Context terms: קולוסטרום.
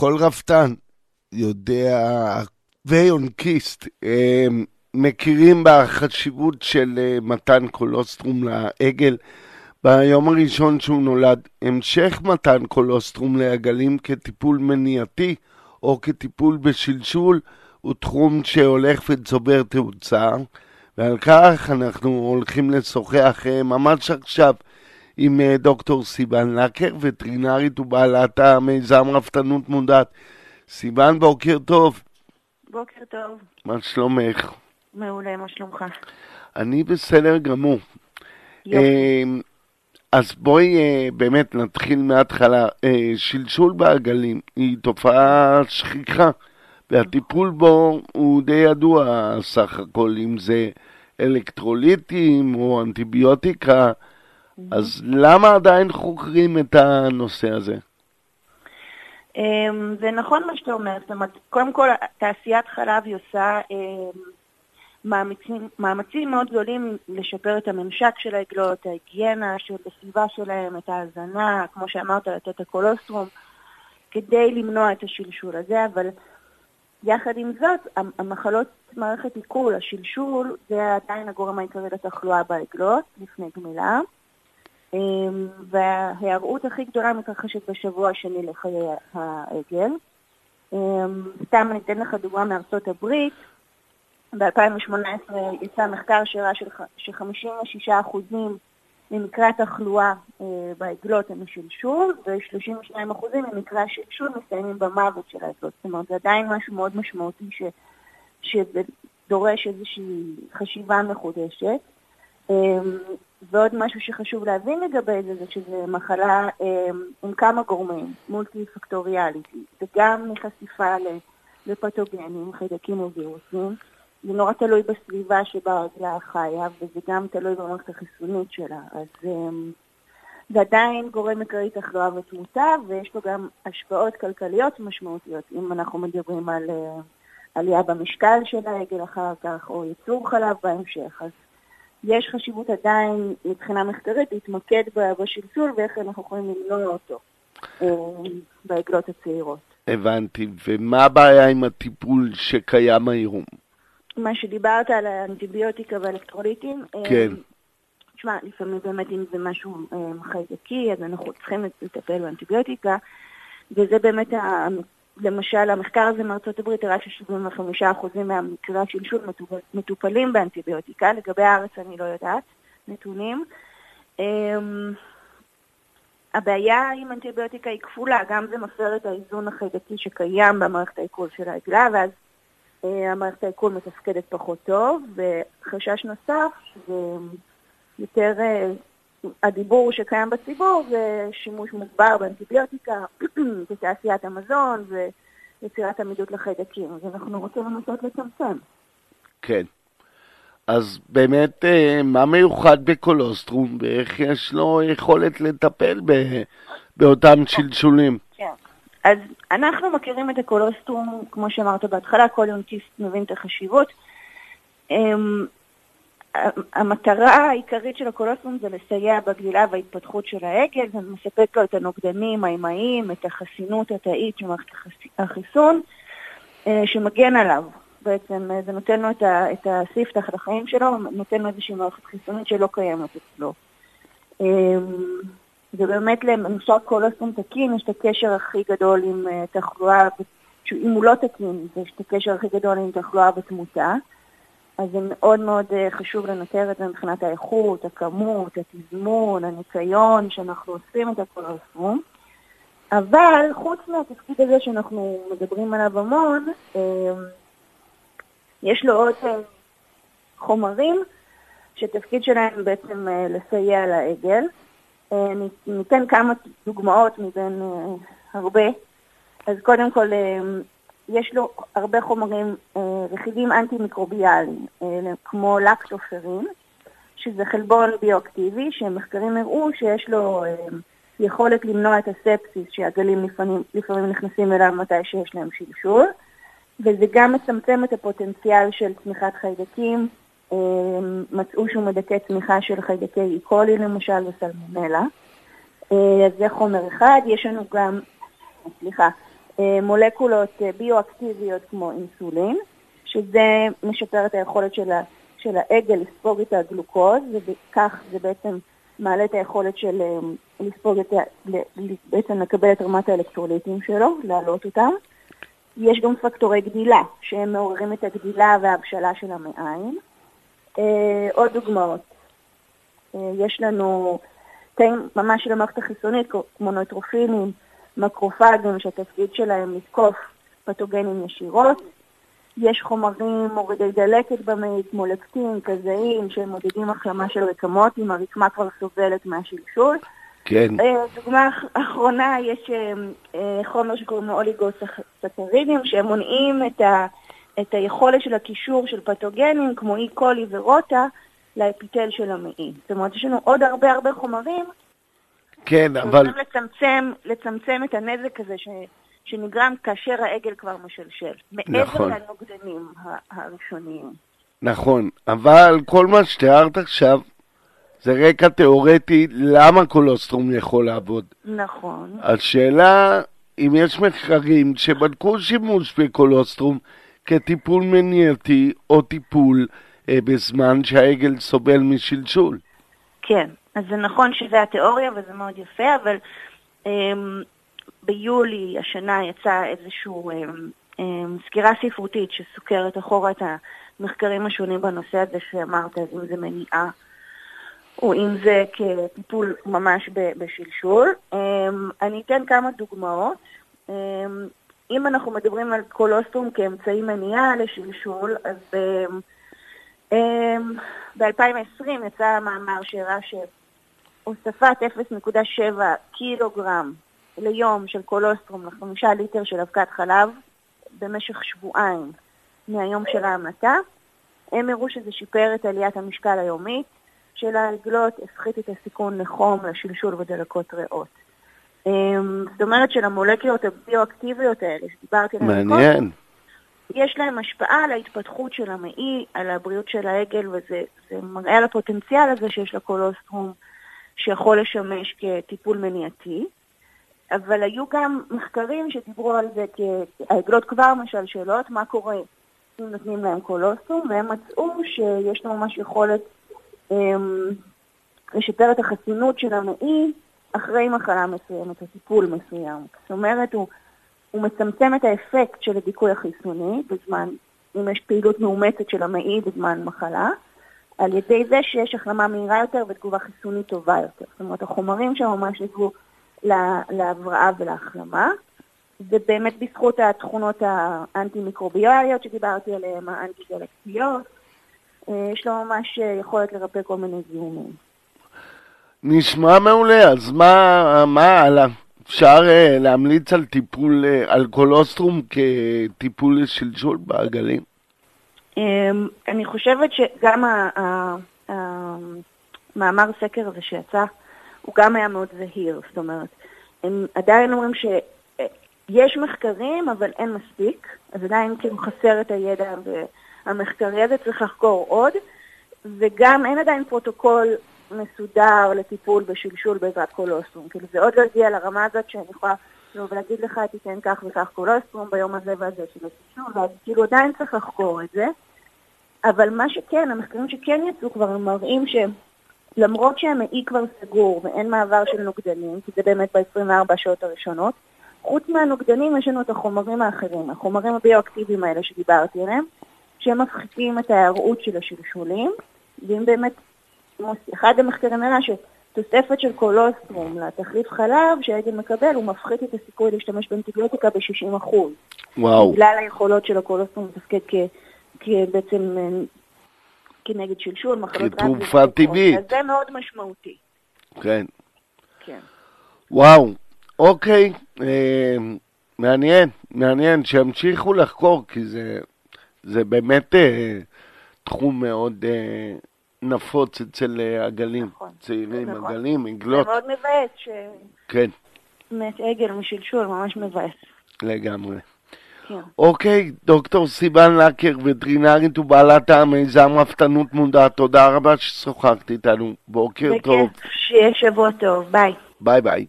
כל רפתן יודע, ויונקיסט, מכירים בחשיבות של מתן קולוסטרום לעגל ביום הראשון שהוא נולד. המשך מתן קולוסטרום לעגלים כטיפול מניעתי או כטיפול בשלשול הוא תחום שהולך וצובר תאוצה, ועל כך אנחנו הולכים לשוחח ממש עכשיו עם דוקטור סיוון לקר, וטרינרית ובעלת המיזם רפתנות מודעת. סיוון, בוקר טוב. בוקר טוב. מה שלומך? מעולה, מה שלומך? אני בסדר גמור. אז בואי באמת נתחיל מההתחלה. שלשול בעגלים היא תופעה שכיחה, והטיפול בו הוא די ידוע סך הכל, אם זה אלקטרוליטים או אנטיביוטיקה, אז למה עדיין חוקרים את הנושא הזה? זה נכון מה שאתה אומר, זאת אומרת, קודם כל תעשיית חלב היא עושה מאמצים מאוד גדולים לשפר את הממשק של העגלות, ההיגיינה, את הסביבה שלהם, את ההזנה, כמו שאמרת, לתת הקולוסטרום, כדי למנוע את השלשול הזה, אבל יחד עם זאת, המחלות מערכת עיכול, השלשול, זה עדיין הגורם העיקרי לתחלואה בעגלות, לפני גמילה, וההיערעות הכי גדולה מתרחשת בשבוע השני לחיי העגל. סתם אני אתן לך דוגמה מארצות הברית, ב-2018 יצא מחקר שראה ש-56% ממקרי התחלואה בעגלות הם משלשול, ו-32% ממקרי השלשול מסתיימים במוות של העגלות. זאת אומרת, זה עדיין משהו מאוד משמעותי שדורש איזושהי חשיבה מחודשת. ועוד משהו שחשוב להבין לגבי זה, זה שזה מחלה עם כמה גורמים, מולטי-פקטוריאלית, וגם מחשיפה לפתוגנים, חיידקים ווירוסים. זה נורא תלוי בסביבה שבה העגלה חיה, וזה גם תלוי במערכת החיסונית שלה. אז זה עדיין גורם עיקרי תחלואה ותמותה, ויש לו גם השפעות כלכליות משמעותיות, אם אנחנו מדברים על עלייה במשקל של העגל אחר כך, או ייצור חלב בהמשך. אז יש חשיבות עדיין מבחינה מחקרית להתמקד בשלשול ואיך אנחנו יכולים למנוע אותו בעגלות הצעירות. הבנתי, ומה הבעיה עם הטיפול שקיים היום? מה שדיברת על האנטיביוטיקה ואלקטרוליטים, כן. תשמע, לפעמים באמת אם זה משהו חיידקי, אז אנחנו צריכים לטפל באנטיביוטיקה, וזה באמת, למשל, המחקר הזה מארצות הברית הראה ש75% מהמקרי השלשול מטופלים באנטיביוטיקה, לגבי הארץ אני לא יודעת, נתונים. הבעיה עם אנטיביוטיקה היא כפולה, גם זה מפר את האיזון החיידקי שקיים במערכת העיכול של העגלה, ואז המערכת העיכול מתפקדת פחות טוב, וחשש נוסף, יותר הדיבור שקיים בציבור זה שימוש מוגבר באנטיביוטיקה, בתעשיית המזון ויצירת עמידות לחיידקים, אז אנחנו רוצים לנסות לצמצם. כן, אז באמת מה מיוחד בקולוסטרום ואיך יש לו יכולת לטפל באותם שלשולים? כן, אז אנחנו מכירים את הקולוסטרום, כמו שאמרת בהתחלה, כל יונקיסט מבין את החשיבות. המטרה העיקרית של הקולוסטרום זה לסייע בגדילה וההתפתחות של העגל, זה מספק לו את הנוגדנים האימהיים, את החסינות התאית שמערכת החיסון, שמגן עליו. בעצם זה נותן לו את הספתח לחיים שלו, נותן לו איזושהי מערכת חיסונית שלא קיימת אצלו. ובאמת למשל קולוסטרום תקין, יש את הקשר הכי גדול עם תחלואה, אם הוא לא תקין, יש את הקשר הכי גדול עם תחלואה ותמותה. אז זה מאוד מאוד חשוב לנטר את זה מבחינת האיכות, הכמות, התזמון, הניקיון שאנחנו עושים את הקולוסטרום. אבל חוץ מהתפקיד הזה שאנחנו מדברים עליו המון, יש לו עוד חומרים שתפקיד שלהם בעצם לסייע לעגל. ניתן כמה דוגמאות מבין הרבה. אז קודם כל, יש לו הרבה חומרים, רכיבים אנטי-מיקרוביאליים, כמו לקטופרין, שזה חלבון ביואקטיבי, שמחקרים הראו שיש לו יכולת למנוע את הספסיס, שהעגלים לפעמים נכנסים אליו מתי שיש להם שלשול, וזה גם מצמצם את הפוטנציאל של צמיחת חיידקים, מצאו שהוא מדכא צמיחה של חיידקי איקולי, למשל, וסלמונלה. זה חומר אחד, יש לנו גם, מולקולות ביואקטיביות כמו אינסולין, שזה משפר את היכולת של העגל לספוג את הגלוקוז, וכך זה בעצם מעלה את היכולת של לספוג את, בעצם לקבל את רמת האלקטרוליטים שלו, להעלות אותם. יש גם פקטורי גדילה, שהם מעוררים את הגדילה והבשלה של המעיים. עוד דוגמאות, יש לנו תאים ממש של המערכת החיסונית, כמו נויטרופילים, מקרופגים, שהתפקיד שלהם לתקוף פתוגנים ישירות. יש חומרים מורידי דלקת במעי, כמו לקטין, כזאים, שהם מודדים החלמה של רקמות, אם הרקמה כבר סובלת מהשלשול. כן. דוגמה אחרונה, יש חומר שקוראים לו אוליגוסקרידים, שהם מונעים את היכולת של הקישור של פתוגנים, כמו אי קולי ורוטה, לאפיטל של המעי. זאת אומרת, יש לנו עוד הרבה חומרים, כן, אבל... לצמצם את הנזק הזה שנגרם כאשר העגל כבר משלשל. מעבר לנוגדנים הראשוניים. נכון, אבל כל מה שתיארת עכשיו, זה רקע תיאורטי למה קולוסטרום יכול לעבוד. נכון. השאלה, אם יש מחקרים שבדקו שימוש בקולוסטרום כטיפול מניעתי או טיפול בזמן שהעגל סובל משלשול. כן. אז זה נכון שזה התיאוריה וזה מאוד יפה, אבל ביולי השנה יצא איזשהו סקירה ספרותית שסוקרת אחורה את המחקרים השונים בנושא הזה שאמרת, אז אם זה מניעה או אם זה כטיפול ממש בשלשול. אני אתן כמה דוגמאות. אם אנחנו מדברים על קולוסטרום כאמצעי מניעה לשלשול, אז ב-2020 יצא מאמר שהראה הוספת 0.7 קילוגרם ליום של קולוסטרום ל5 ליטר של אבקת חלב במשך שבועיים מהיום של ההמלטה. הם הראו שזה שיפר את עליית המשקל היומית של העגלות, הפחית את הסיכון לחום, לשלשול ודלקות ריאות. זאת אומרת שלמולקולות הביואקטיביות האלה שדיברתי עליהן, מעניין. יש להם השפעה על ההתפתחות של המעי, על הבריאות של העגל, וזה מראה על הפוטנציאל הזה שיש לקולוסטרום, שיכול לשמש כטיפול מניעתי. אבל היו גם מחקרים שדיברו על זה כעגלות כבר משלשלות, מה קורה אם נותנים להם קולוסטרום, והם מצאו שיש לו ממש יכולת לשפר את החסינות של המעי אחרי מחלה מסוימת, הטיפול מסוים. זאת אומרת, הוא מצמצם את האפקט של הדיכוי החיסוני בזמן, אם יש פעילות מאומצת של המעי בזמן מחלה, על ידי זה שיש החלמה מהירה יותר ותגובה חיסונית טובה יותר. זאת אומרת, החומרים שממש נגעו להבראה ולהחלמה, ובאמת בזכות התכונות האנטי-מיקרוביאליות שדיברתי עליהן, האנטי-גלקטיות, יש לו ממש יכולת לרפא כל מיני זיהומים. נשמע מעולה, אז מה הלאה? אפשר להמליץ על טיפול, על קולוסטרום כטיפול לשלשול בעגלים? אני חושבת שגם המאמר סקר הזה שיצא, הוא גם היה מאוד זהיר. זאת אומרת, הם עדיין אומרים שיש מחקרים, אבל אין מספיק, אז עדיין כאילו חסר את הידע, והמחקרי הזה צריך לחקור עוד, וגם אין עדיין פרוטוקול מסודר לטיפול בשלשול בעזרת קולוסטרום. כאילו זה עוד לא הגיע לרמה הזאת שאני יכולה להגיד לך, תיתן כך וכך קולוסטרום ביום הזה והזה של השלשול, אז כאילו עדיין צריך לחקור את זה. אבל מה שכן, המחקרים שכן יצאו כבר, הם מראים שלמרות שהמעי כבר סגור ואין מעבר של נוגדנים, כי זה באמת ב-24 השעות הראשונות, חוץ מהנוגדנים יש לנו את החומרים האחרים, החומרים הביואקטיביים האלה שדיברתי עליהם, שהם מפחיתים את ההיארעות של השלשולים, ואם באמת אחד המחקרים הראה שתוספת של קולוסטרום לתחליף חלב שהעגל מקבל, הוא מפחית את הסיכוי להשתמש באנטיביוטיקה ב-60%. וואו. בגלל היכולות של הקולוסטרום מתפקד בעצם כנגד שלשול, מחלות רב. כתרופה טבעית. אז זה מאוד משמעותי. כן. כן. וואו. אוקיי. מעניין. מעניין. שהמשיכו לחקור, כי זה באמת תחום מאוד... נפוץ אצל עגלים, נכון, צעירים, נכון. עגלים, עגלות. זה מאוד מבאס כן. עגל משלשול, ממש מבאס. לגמרי. כן. אוקיי, דוקטור סיוון לקר, וטרינרית ובעלת המיזם רפתנות מודעת, תודה רבה ששוחחת איתנו. בוקר טוב. שיהיה שבוע טוב, ביי. ביי ביי.